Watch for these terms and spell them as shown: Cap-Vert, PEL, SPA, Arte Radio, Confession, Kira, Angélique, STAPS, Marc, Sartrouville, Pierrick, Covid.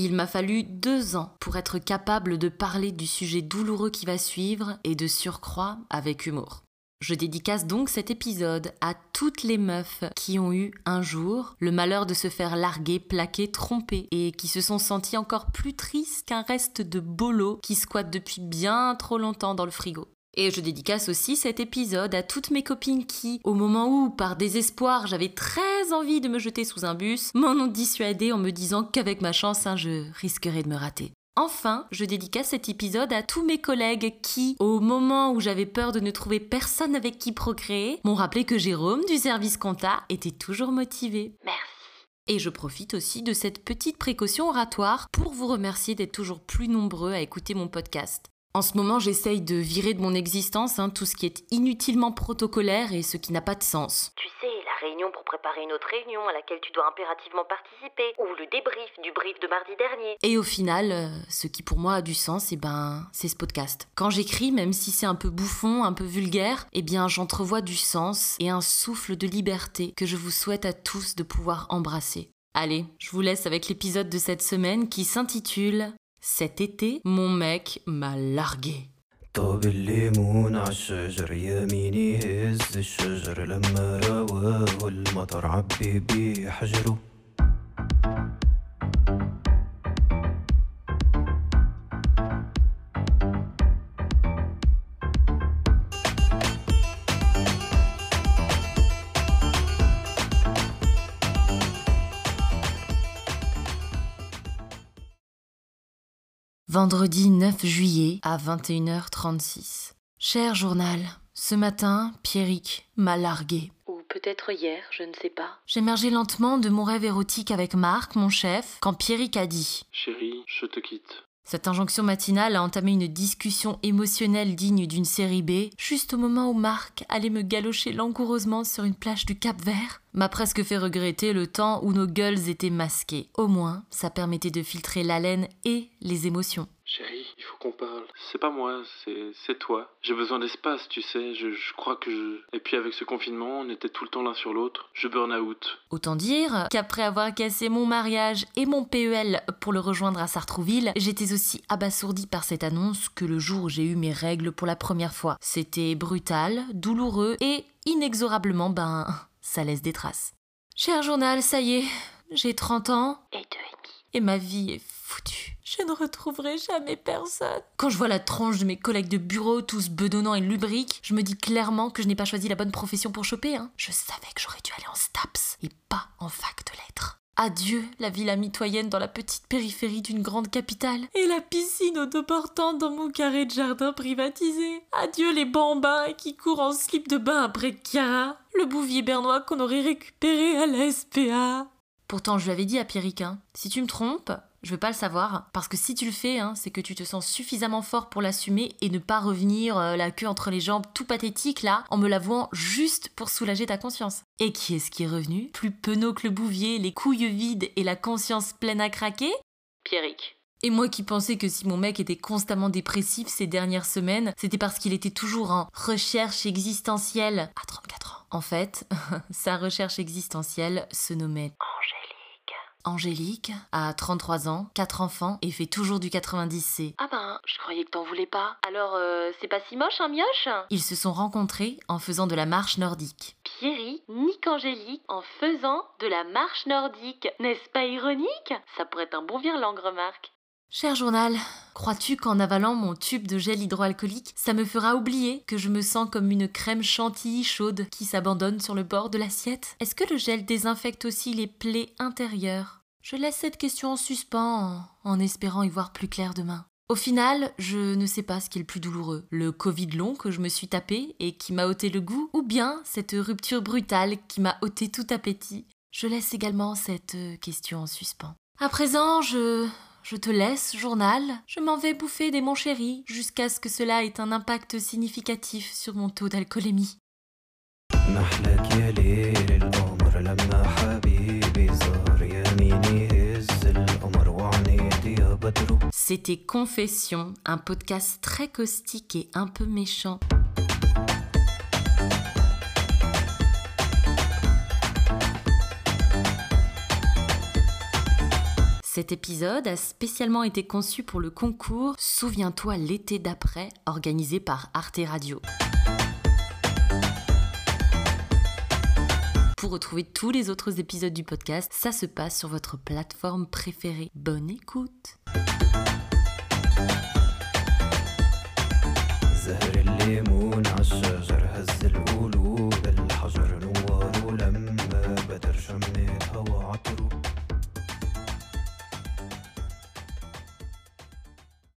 Il m'a fallu 2 ans pour être capable de parler du sujet douloureux qui va suivre et de surcroît avec humour. Je dédicace donc cet épisode à toutes les meufs qui ont eu un jour le malheur de se faire larguer, plaquer, tromper et qui se sont senties encore plus tristes qu'un reste de bolo qui squatte depuis bien trop longtemps dans le frigo. Et je dédicace aussi cet épisode à toutes mes copines qui, au moment où, par désespoir, j'avais très envie de me jeter sous un bus, m'en ont dissuadée en me disant qu'avec ma chance, je risquerais de me rater. Enfin, je dédicace cet épisode à tous mes collègues qui, au moment où j'avais peur de ne trouver personne avec qui procréer, m'ont rappelé que Jérôme du service compta était toujours motivé. Merci. Et je profite aussi de cette petite précaution oratoire pour vous remercier d'être toujours plus nombreux à écouter mon podcast. En ce moment, j'essaye de virer de mon existence tout ce qui est inutilement protocolaire et ce qui n'a pas de sens. Tu sais, la réunion pour préparer une autre réunion à laquelle tu dois impérativement participer, ou le débrief du brief de mardi dernier. Et au final, ce qui pour moi a du sens, c'est ce podcast. Quand j'écris, même si c'est un peu bouffon, un peu vulgaire, j'entrevois du sens et un souffle de liberté que je vous souhaite à tous de pouvoir embrasser. Allez, je vous laisse avec l'épisode de cette semaine qui s'intitule... Cet été, mon mec m'a largué. طاب الليمون عالشجر يميني هز الشجر لما رواه والمطر عبي بيه حجره Vendredi 9 juillet à 21h36. Cher journal, ce matin, Pierrick m'a largué. Ou peut-être hier, je ne sais pas. J'émergeais lentement de mon rêve érotique avec Marc, mon chef, quand Pierrick a dit « Chérie, je te quitte ». Cette injonction matinale a entamé une discussion émotionnelle digne d'une série B, juste au moment où Marc allait me galocher langoureusement sur une plage du Cap-Vert, m'a presque fait regretter le temps où nos gueules étaient masquées. Au moins, ça permettait de filtrer l'haleine et les émotions. Chérie, il faut qu'on parle. C'est pas moi, c'est toi. J'ai besoin d'espace, tu sais, je crois que je... Et puis avec ce confinement, on était tout le temps l'un sur l'autre. Je burn out. Autant dire qu'après avoir cassé mon mariage et mon PEL pour le rejoindre à Sartrouville, j'étais aussi abasourdie par cette annonce que le jour où j'ai eu mes règles pour la première fois. C'était brutal, douloureux et inexorablement, ça laisse des traces. Cher journal, ça y est, j'ai 30 ans. Et 2,5. Et ma vie est foutue. Je ne retrouverai jamais personne. Quand je vois la tronche de mes collègues de bureau, tous bedonnants et lubriques, je me dis clairement que je n'ai pas choisi la bonne profession pour choper. Je savais que j'aurais dû aller en STAPS et pas en fac de lettres. Adieu la villa mitoyenne dans la petite périphérie d'une grande capitale. Et la piscine aux 2 portants dans mon carré de jardin privatisé. Adieu les bambins qui courent en slip de bain après Kira, le bouvier bernois qu'on aurait récupéré à la SPA. Pourtant, je lui avais dit à Pierrick, si tu me trompes, je veux pas le savoir, parce que si tu le fais, c'est que tu te sens suffisamment fort pour l'assumer et ne pas revenir la queue entre les jambes tout pathétique là, en me l'avouant juste pour soulager ta conscience. Et qui est-ce qui est revenu ? Plus penaud que le bouvier, les couilles vides et la conscience pleine à craquer ? Pierrick. Et moi qui pensais que si mon mec était constamment dépressif ces dernières semaines, c'était parce qu'il était toujours en recherche existentielle à 34 ans. En fait, sa recherche existentielle se nommait... Angélique a 33 ans, 4 enfants et fait toujours du 90C. Je croyais que t'en voulais pas. Alors, c'est pas si moche, mioche ? Ils se sont rencontrés en faisant de la marche nordique. Pierrick nique Angélique en faisant de la marche nordique. N'est-ce pas ironique ? Ça pourrait être un bon virlangue, remarque. Cher journal, crois-tu qu'en avalant mon tube de gel hydroalcoolique, ça me fera oublier que je me sens comme une crème chantilly chaude qui s'abandonne sur le bord de l'assiette ? Est-ce que le gel désinfecte aussi les plaies intérieures ? Je laisse cette question en suspens en espérant y voir plus clair demain. Au final, je ne sais pas ce qui est le plus douloureux. Le Covid long que je me suis tapé et qui m'a ôté le goût, ou bien cette rupture brutale qui m'a ôté tout appétit. Je laisse également cette question en suspens. À présent, Je te laisse, journal. Je m'en vais bouffer des mon chéri jusqu'à ce que cela ait un impact significatif sur mon taux d'alcoolémie. C'était Confession, un podcast très caustique et un peu méchant. Cet épisode a spécialement été conçu pour le concours « Souviens-toi l'été d'après » organisé par Arte Radio. Pour retrouver tous les autres épisodes du podcast, ça se passe sur votre plateforme préférée. Bonne écoute.